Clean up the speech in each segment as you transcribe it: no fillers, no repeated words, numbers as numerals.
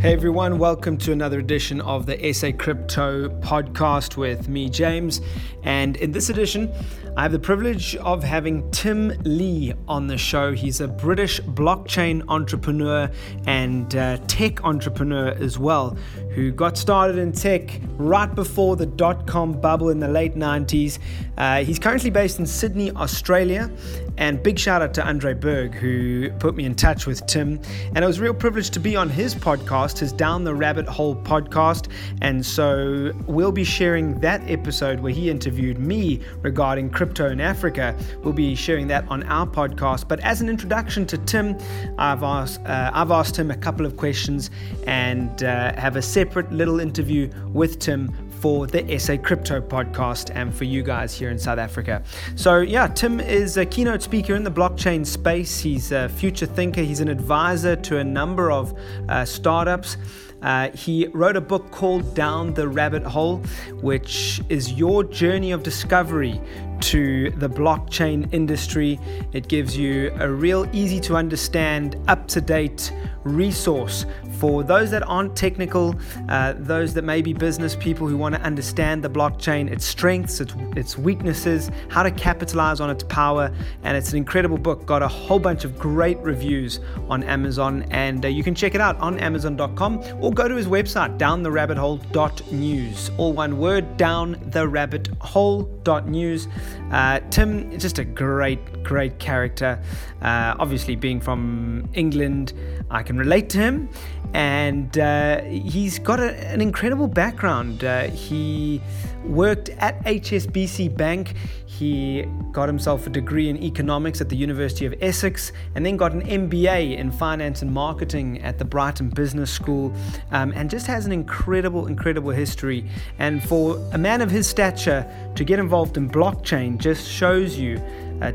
Hey everyone, welcome to another edition of the SA Crypto Podcast with me, James. And in this edition, I have the privilege of having Tim Lee on the show. He's a British blockchain entrepreneur and tech entrepreneur as well, who got started in tech right before the dot-com bubble in the late 90s. He's currently based in Sydney, Australia. And big shout out to Andre Berg, who put me in touch with Tim. And it was a real privilege to be on his podcast, his Down the Rabbit Hole podcast. And so we'll be sharing that episode where he interviewed me regarding crypto in Africa. We'll be sharing that on our podcast. But as an introduction to Tim, I've asked him a couple of questions and have a separate little interview with Tim for the SA Crypto Podcast and for you guys here in South Africa. So yeah, Tim is a keynote speaker in the blockchain space. He's a future thinker. He's an advisor to a number of startups. He wrote a book called Down the Rabbit Hole, which is your journey of discovery to the blockchain industry. It gives you a real easy to understand, up-to-date resource for those that aren't technical, those that may be business people who want to understand the blockchain, its strengths, its weaknesses, how to capitalize on its power. And it's an incredible book, got a whole bunch of great reviews on Amazon, and you can check it out on amazon.com or go to his website, downtherabbithole.news, all one word, downtherabbithole.news. Tim is just a great character. Obviously, being from England, I can relate to him. And he's got an incredible background. He worked at HSBC Bank. He got himself a degree in economics at the University of Essex and then got an MBA in finance and marketing at the Brighton Business School, and just has an incredible history. And for a man of his stature to get involved in blockchain just shows you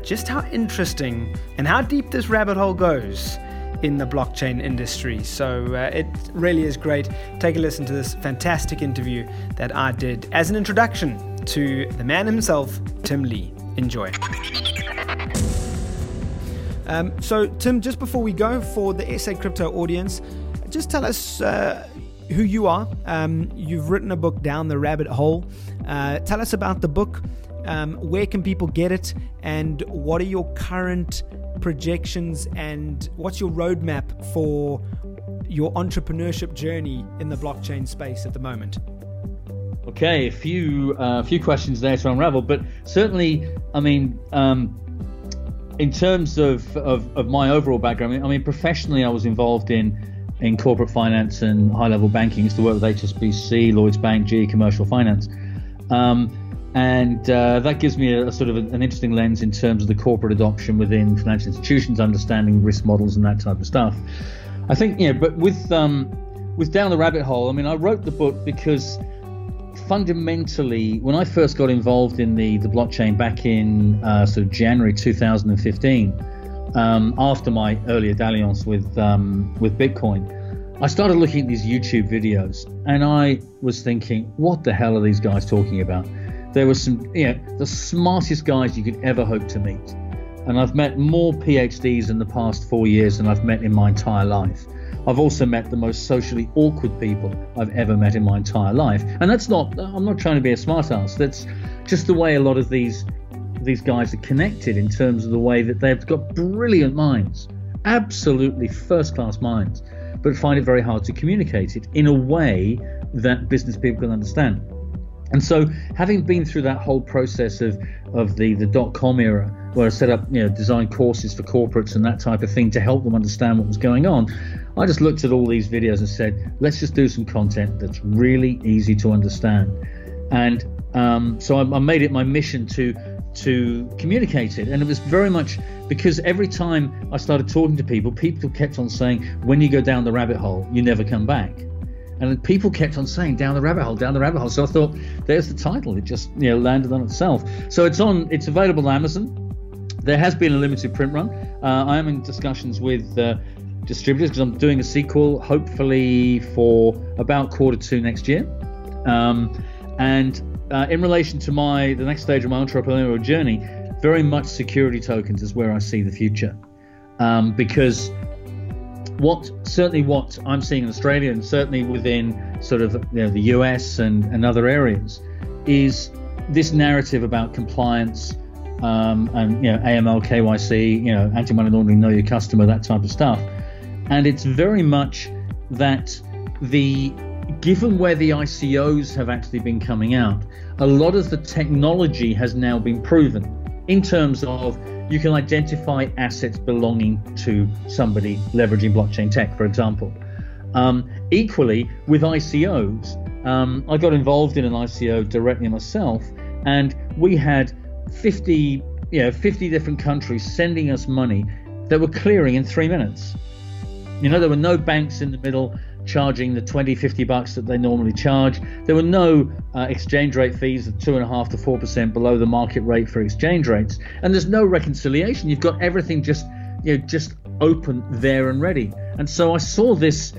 just how interesting and how deep this rabbit hole goes in the blockchain industry. So it really is great. Take a listen to this fantastic interview that I did as an introduction to the man himself, Tim Lee. Enjoy. So Tim, just before we go, for the SA Crypto audience, just tell us who you are. You've written a book, Down the Rabbit Hole. Tell us about the book. Where can people get it? And what are your current projections and what's your roadmap for your entrepreneurship journey in the blockchain space at the moment? Okay, a few questions there to unravel, but certainly, I mean, in terms of my overall background, I mean, professionally, I was involved in corporate finance and high-level banking. I used to work with HSBC, Lloyds Bank, GE, commercial finance. And that gives me a sort of an interesting lens in terms of the corporate adoption within financial institutions, understanding risk models and that type of stuff. I think, yeah, but with Down the Rabbit Hole, I mean, I wrote the book because fundamentally, when I first got involved in the blockchain back in sort of January 2015, after my earlier dalliance with Bitcoin, I started looking at these YouTube videos and I was thinking, what the hell are these guys talking about? There were some, you know, the smartest guys you could ever hope to meet. And I've met more PhDs in the past 4 years than I've met in my entire life. I've also met the most socially awkward people I've ever met in my entire life. And that's not, I'm not trying to be a smart ass. That's just the way a lot of these guys are connected in terms of the way that they've got brilliant minds, absolutely first-class minds, but find it very hard to communicate it in a way that business people can understand. And so, having been through that whole process of the dot-com era, where I set up, you know, designed courses for corporates and that type of thing to help them understand what was going on, I just looked at all these videos and said, let's just do some content that's really easy to understand. And so I made it my mission to communicate it. And it was very much because every time I started talking to people, people kept on saying, when you go down the rabbit hole, you never come back. And people kept on saying, down the rabbit hole, down the rabbit hole. So I thought, there's the title. It just, you know, landed on itself. So it's available on Amazon. There has been a limited print run. I am in discussions with distributors because I'm doing a sequel, hopefully for about Q2 next year. And in relation to the next stage of my entrepreneurial journey, very much security tokens is where I see the future. Because What I'm seeing in Australia, and certainly within sort of the US and other areas, is this narrative about compliance and AML, KYC, anti-money laundering, know your customer, that type of stuff. And it's very much that given where the ICOs have actually been coming out, a lot of the technology has now been proven in terms of you can identify assets belonging to somebody leveraging blockchain tech, for example. Equally, with ICOs, I got involved in an ICO directly myself, and we had 50 different countries sending us money that were clearing in 3 minutes. There were no banks in the middle charging the 20, 50 bucks that they normally charge. There were no exchange rate fees of 2.5 to 4% below the market rate for exchange rates. And there's no reconciliation. You've got everything just open there and ready. And so I saw this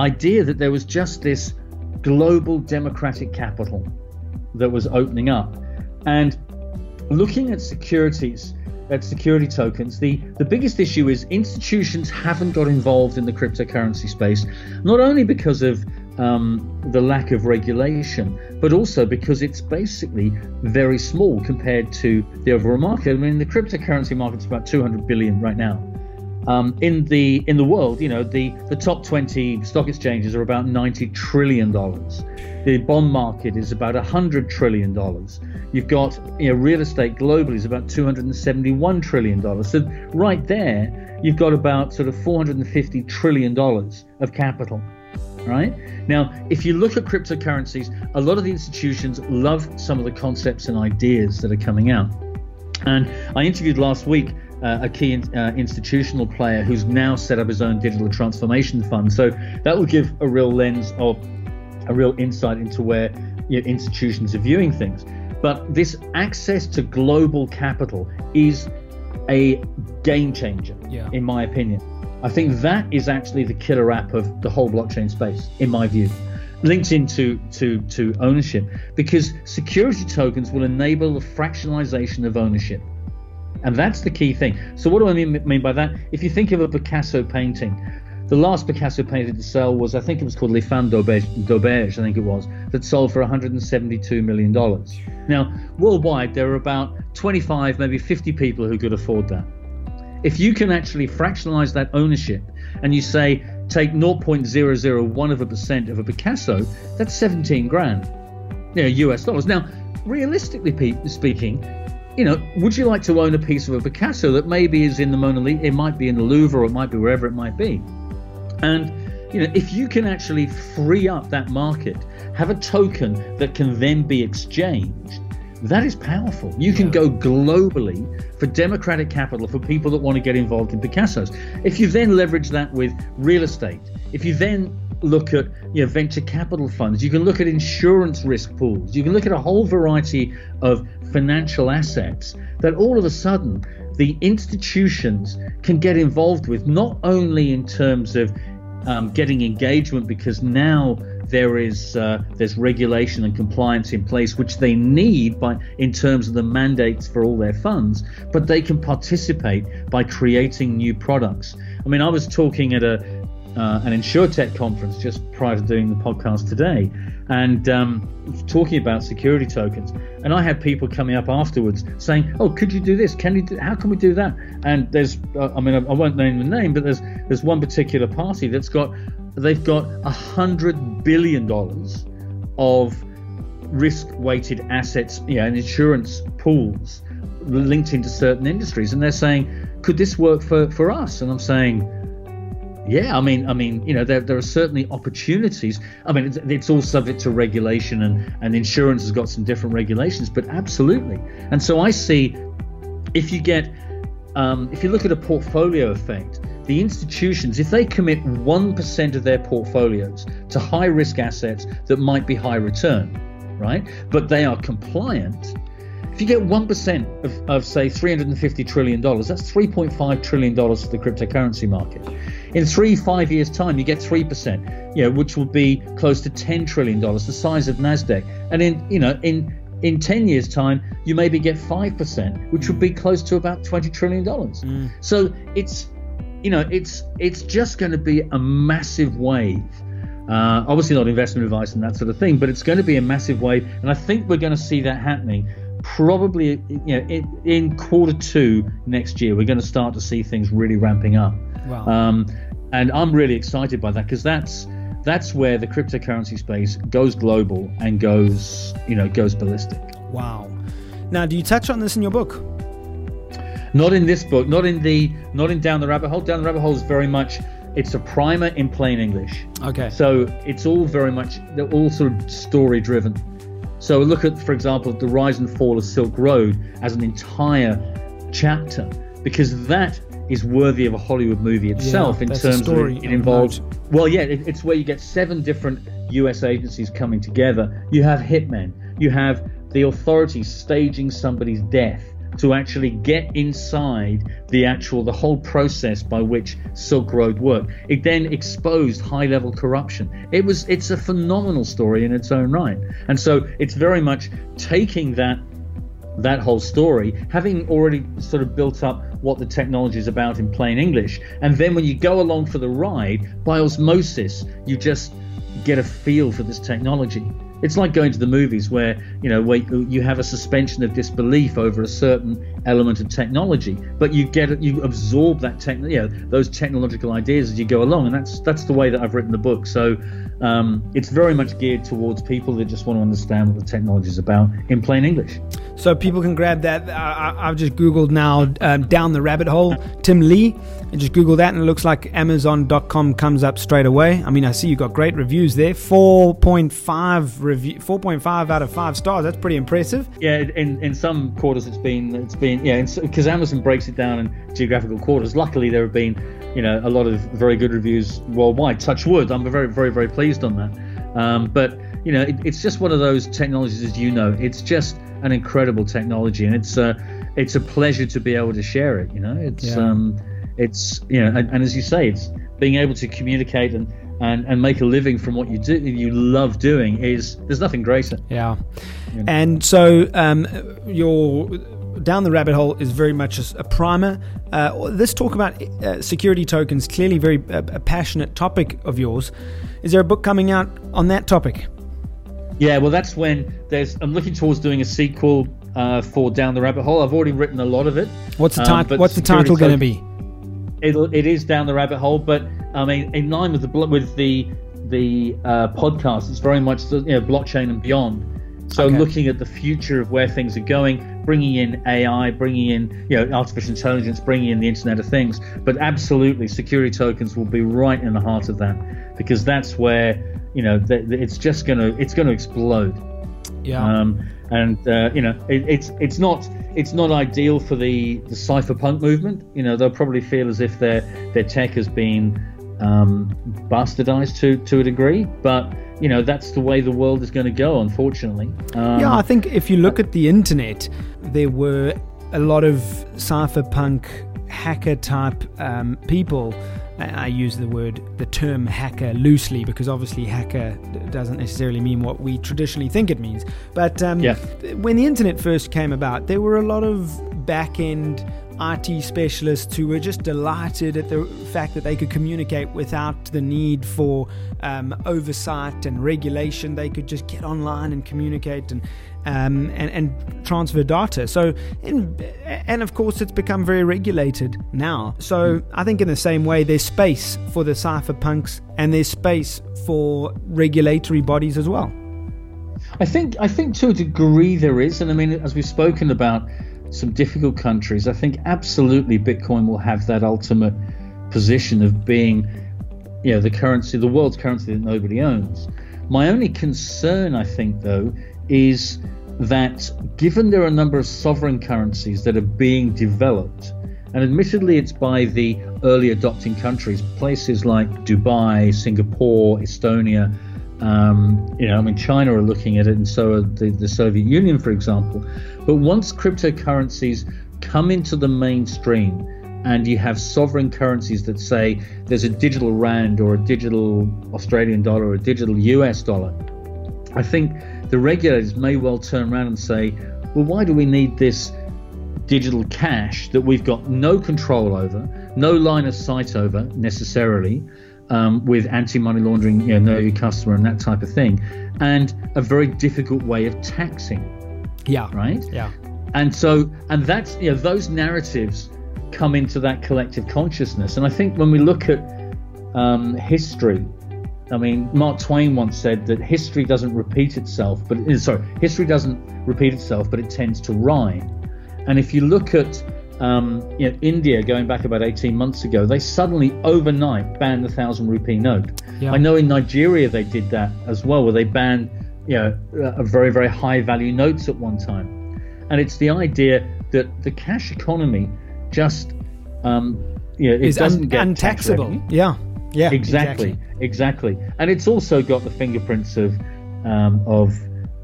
idea that there was just this global democratic capital that was opening up. And looking at securities, at security tokens, the biggest issue is institutions haven't got involved in the cryptocurrency space, not only because of the lack of regulation, but also because it's basically very small compared to the overall market. I mean, the cryptocurrency market's about 200 billion right now. In the world, the top 20 stock exchanges are about $90 trillion. The bond market is about $100 trillion. You've got real estate globally is about $271 trillion. So right there, you've got about sort of $450 trillion of capital, right? Now, if you look at cryptocurrencies, a lot of the institutions love some of the concepts and ideas that are coming out. And I interviewed last week a key institutional player who's now set up his own digital transformation fund. So that will give a real lens of a real insight into where institutions are viewing things. But this access to global capital is a game changer, in my opinion. I think that is actually the killer app of the whole blockchain space, in my view, linked into ownership, because security tokens will enable the fractionalization of ownership. And that's the key thing. So what do I mean by that? If you think of a Picasso painting, the last Picasso painting to sell was, I think it was called Les Femmes d'Auberge, I think it was, that sold for $172 million. Now, worldwide, there are about 25, maybe 50 people who could afford that. If you can actually fractionalize that ownership and you say, take 0.001 of a percent of a Picasso, that's 17 grand, US dollars. Now, realistically speaking, would you like to own a piece of a Picasso that maybe is in the Mona Lisa? It might be in the Louvre, or it might be wherever it might be. And if you can actually free up that market, have a token that can then be exchanged, that is powerful. You can go globally for democratic capital for people that want to get involved in Picassos. If you then leverage that with real estate, if you then look at venture capital funds, you can look at insurance risk pools, you can look at a whole variety of financial assets that all of a sudden the institutions can get involved with, not only in terms of getting engagement, because now there's regulation and compliance in place, which they need in terms of the mandates for all their funds, but they can participate by creating new products. I mean, I was talking at an InsurTech conference just prior to doing the podcast today, and talking about security tokens. And I had people coming up afterwards saying, "Oh, could you do this? How can we do that?" And there's, I won't name the name, but there's one particular party that's got $100 billion of risk-weighted assets, and insurance pools linked into certain industries, and they're saying, "Could this work for us?" And I'm saying, yeah, I mean, there are certainly opportunities. I mean, it's all subject to regulation, and insurance has got some different regulations, but absolutely. And so I see, if you look at a portfolio effect, the institutions, if they commit 1% of their portfolios to high risk assets that might be high return, right? But they are compliant. If you get 1% of say $350 trillion, that's $3.5 trillion for the cryptocurrency market. In 5 years' time, you get 3%, which will be close to $10 trillion, the size of NASDAQ. And in 10 years' time, you maybe get 5%, which would be close to about $20 trillion. So it's you know, it's just going to be a massive wave. Obviously not investment advice and that sort of thing, but it's going to be a massive wave, and I think we're going to see that happening probably, you know, in Q2 next year. We're going to start to see things really ramping up. Wow. And I'm really excited by that, because that's where the cryptocurrency space goes global and goes ballistic. Wow. Now, do you touch on this in your book? Not in this book, not in Down the Rabbit Hole. Down the Rabbit Hole is very much, it's a primer in plain English. Okay. So it's all very much, they're all sort of story driven. So look at, for example, the rise and fall of Silk Road as an entire chapter, because that is worthy of a Hollywood movie itself, in terms of it involves. Well, yeah, it's where you get 7 different US agencies coming together. You have hitmen, you have the authorities staging somebody's death to actually get inside the whole process by which Silk Road worked. It then exposed high-level corruption. It's a phenomenal story in its own right. And so it's very much taking that whole story, having already sort of built up what the technology is about in plain English. And then when you go along for the ride, by osmosis, you just get a feel for this technology. It's like going to the movies where you have a suspension of disbelief over a certain element of technology, but you absorb that those technological ideas as you go along, and that's the way that I've written the book. So it's very much geared towards people that just want to understand what the technology is about in plain English. So people can grab that. I've just Googled now, Down the Rabbit Hole, Tim Lee, and just Google that, and it looks like Amazon.com comes up straight away. I mean, I see you got great reviews there, 4.5 reviews. 4.5 out of 5 stars. That's pretty impressive. Yeah, in some quarters it's been because Amazon breaks it down in geographical quarters. Luckily, there have been a lot of very good reviews worldwide. Touch wood. I'm very, very, very pleased on that. But it's just one of those technologies, as you know. It's just an incredible technology, and it's a pleasure to be able to share it. And as you say, it's being able to communicate and make a living from what you do, you love doing, is there's nothing greater. Yeah. And so your Down the Rabbit Hole is very much a primer. This talk about security tokens, clearly very a passionate topic of yours. Is there a book coming out on that topic? Yeah, well, that's when I'm looking towards doing a sequel for Down the Rabbit Hole. I've already written a lot of it. What's the title? What's the title going to be? It is Down the Rabbit Hole, but I mean, in line with the podcast, it's very much blockchain and beyond. So looking at the future of where things are going, bringing in AI, bringing in artificial intelligence, bringing in the Internet of Things, but absolutely security tokens will be right in the heart of that, because that's where it's going to explode. Yeah. It's not ideal for the cypherpunk movement. They'll probably feel as if their tech has been bastardized to a degree, but that's the way the world is going to go, unfortunately. I think if you look at the internet, there were a lot of cypherpunk hacker type people. I use the term hacker loosely, because obviously hacker doesn't necessarily mean what we traditionally think it means. But when the internet first came about, there were a lot of back-end IT specialists who were just delighted at the fact that they could communicate without the need for oversight and regulation. They could just get online and communicate and transfer data. So, and of course, it's become very regulated now. So I think in the same way, there's space for the cypherpunks and there's space for regulatory bodies as well. I think to a degree there is. And I mean, as we've spoken about some difficult countries, I think absolutely Bitcoin will have that ultimate position of being, the currency, the world's currency that nobody owns. My only concern, I think, though, is that given there are a number of sovereign currencies that are being developed, and admittedly it's by the early adopting countries, places like Dubai, Singapore, Estonia, China are looking at it, and so are the Soviet Union, for example. But once cryptocurrencies come into the mainstream, and you have sovereign currencies that say there's a digital rand or a digital Australian dollar or a digital US dollar, I think the regulators may well turn around and say, well, why do we need this digital cash that we've got no control over, no line of sight over necessarily with anti-money laundering, know your customer and that type of thing, and a very difficult way of taxing. Yeah. Right? Yeah. And so, and that's, those narratives come into that collective consciousness. And I think when we look at history, I mean, Mark Twain once said that history doesn't repeat itself, but it tends to rhyme. And if you look at India going back about 18 months ago, they suddenly overnight banned the 1,000 rupee note. Yeah. I know in Nigeria they did that as well, where they banned very, very high value notes at one time. And it's the idea that the cash economy just it doesn't get untaxable. Yeah. Yeah, exactly. And it's also got the fingerprints of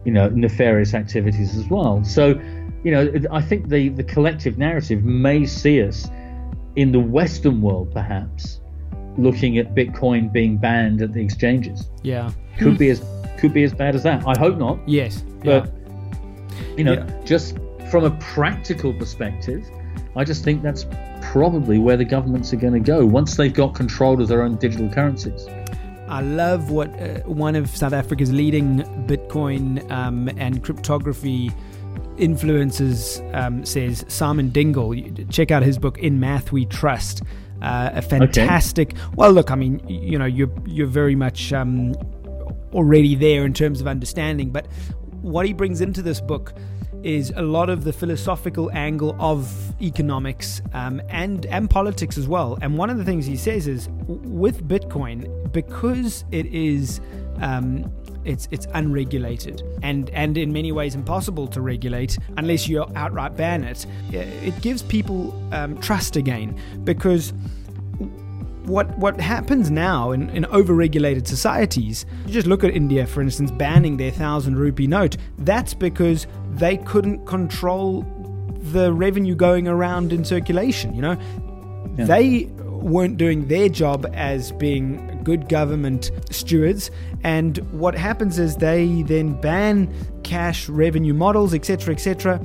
nefarious activities as well. So, I think the collective narrative may see us in the Western world perhaps looking at Bitcoin being banned at the exchanges. Yeah, could be as bad as that. I hope not. Yes, but just from a practical perspective, I just think that's probably where the governments are going to go once they've got control of their own digital currencies. I love what one of South Africa's leading Bitcoin and cryptography influencers says, Simon Dingle. Check out his book, In Math We Trust. A fantastic... Okay. Well, look, I mean, you're very much already there in terms of understanding, but what he brings into this book is a lot of the philosophical angle of economics and politics as well. And one of the things he says is, with Bitcoin, because it is it's unregulated and in many ways impossible to regulate unless you outright ban it, it gives people trust again. Because what happens now in over-regulated societies, you just look at India, for instance, banning their 1,000 rupee note. That's because they couldn't control the revenue going around in circulation, Yeah. They weren't doing their job as being good government stewards. And what happens is they then ban cash revenue models, etc.,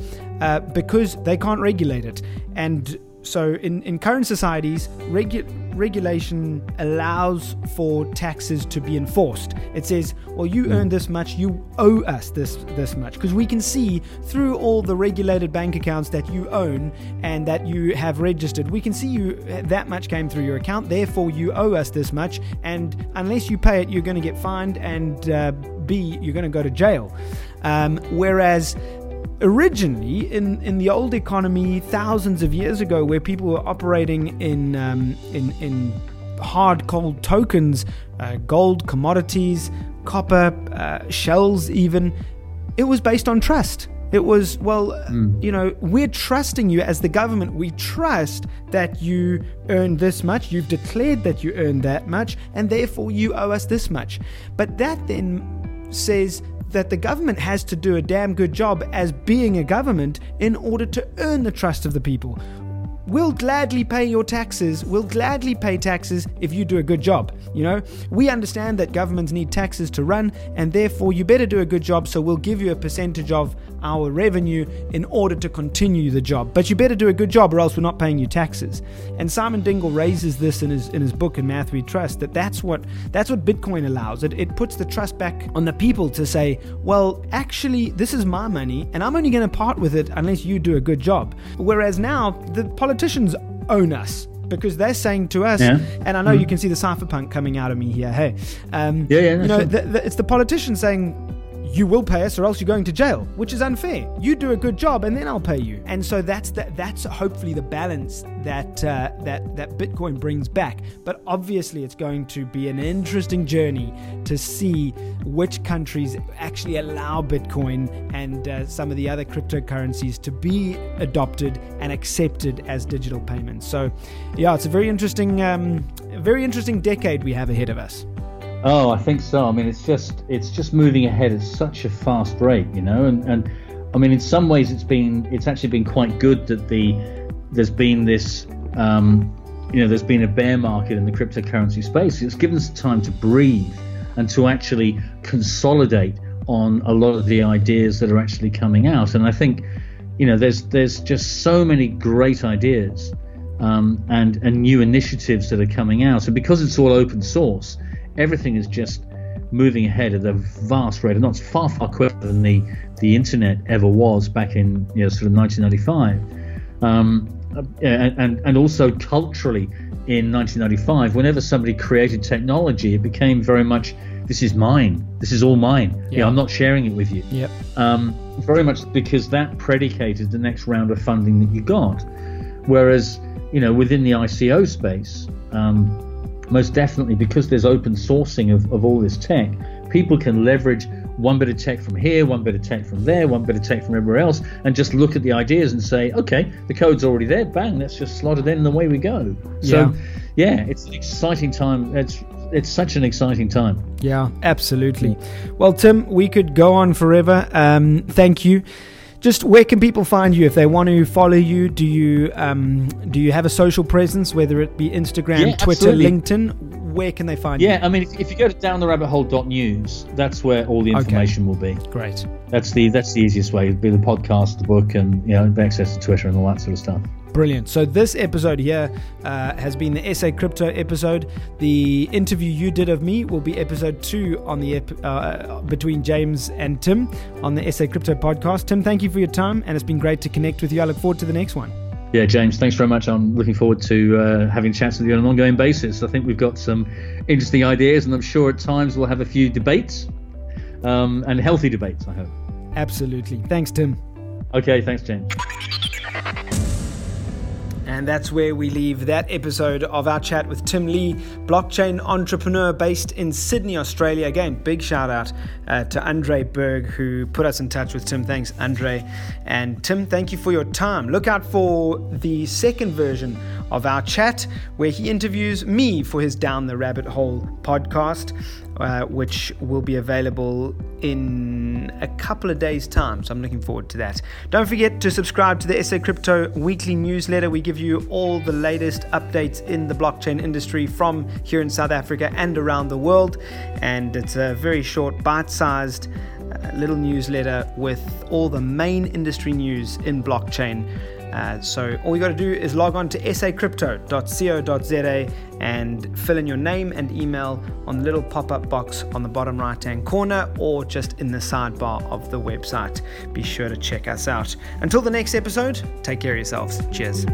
because they can't regulate it. And so in current societies, regulation allows for taxes to be enforced. It says, well, you earn this much, you owe us this much, because we can see through all the regulated bank accounts that you own and that you have registered, we can see you that much came through your account, therefore you owe us this much, and unless you pay it, you're going to get fined, and B, you're going to go to jail. Whereas originally, in the old economy, thousands of years ago, where people were operating in hard cold tokens, gold, commodities, copper, shells even, it was based on trust. It was, we're trusting you as the government. We trust that you earn this much. You've declared that you earn that much, and therefore you owe us this much. But that then says that the government has to do a damn good job as being a government in order to earn the trust of the people. We'll gladly pay your taxes. We'll gladly pay taxes if you do a good job. We understand that governments need taxes to run, and therefore you better do a good job. So we'll give you a percentage of our revenue in order to continue the job. But you better do a good job, or else we're not paying you taxes. And Simon Dingle raises this in his book, In Math We Trust, that's what Bitcoin allows. It puts the trust back on the people to say, well, actually, this is my money, and I'm only going to part with it unless you do a good job. Whereas now the politicians own us, because they're saying to us, and I know you can see the cypherpunk coming out of me here, hey. It's the politician saying, you will pay us or else you're going to jail, which is unfair. You do a good job and then I'll pay you. And so that's hopefully the balance that Bitcoin brings back. But obviously it's going to be an interesting journey to see which countries actually allow Bitcoin and some of the other cryptocurrencies to be adopted and accepted as digital payments. So it's a very interesting decade we have ahead of us. Oh, I think so. I mean, it's just moving ahead at such a fast rate, And I mean, in some ways, it's actually been quite good that there's been a bear market in the cryptocurrency space. It's given us time to breathe and to actually consolidate on a lot of the ideas that are actually coming out. And I think, there's just so many great ideas and new initiatives that are coming out. So because it's all open source, everything is just moving ahead at a vast rate, and that's far, far quicker than the internet ever was back in, you know, sort of 1995. And also culturally, in 1995, whenever somebody created technology, it became very much, this is mine, this is all mine. Yeah, I'm not sharing it with you. Yep. Very much because that predicated the next round of funding that you got. Whereas, you know, within the ICO space, most definitely, because there's open sourcing of all this tech, people can leverage one bit of tech from here, one bit of tech from there, one bit of tech from everywhere else, and just look at the ideas and say, okay, the code's already there, bang, let's just slot it in and away we go. So yeah, it's an exciting time. It's such an exciting time. Yeah, absolutely. Well, Tim, we could go on forever. Thank you. Just where can people find you if they want to follow you? Do you have a social presence, whether it be Instagram, Twitter, LinkedIn? Where can they find you? Yeah, I mean, if you go to downtherabbithole.news, that's where all the information will be. Great. That's the easiest way. It'd be the podcast, the book, and, you know, access to Twitter and all that sort of stuff. Brilliant. So this episode here has been the SA Crypto episode. The interview you did of me will be episode 2 on the between James and Tim on the SA Crypto podcast. Tim, thank you for your time, and it's been great to connect with you. I look forward to the next one. Yeah, James, thanks very much. I'm looking forward to having chats with you on an ongoing basis. I think we've got some interesting ideas, and I'm sure at times we'll have a few debates and healthy debates, I hope. Absolutely. Thanks, Tim. Okay, thanks, James. And that's where we leave that episode of our chat with Tim Lee, blockchain entrepreneur based in Sydney, Australia. Again, big shout out to Andre Berg, who put us in touch with Tim. Thanks, Andre. And Tim, thank you for your time. Look out for the second version of our chat, where he interviews me for his Down the Rabbit Hole podcast, which will be available in a couple of days' time. So I'm looking forward to that. Don't forget to subscribe to the SA Crypto weekly newsletter. We give you all the latest updates in the blockchain industry from here in South Africa and around the world. And it's a very short, bite-sized little newsletter with all the main industry news in blockchain. So all you got to do is log on to sacrypto.co.za and fill in your name and email on the little pop-up box on the bottom right-hand corner, or just in the sidebar of the website. Be sure to check us out. Until the next episode, take care of yourselves. Cheers.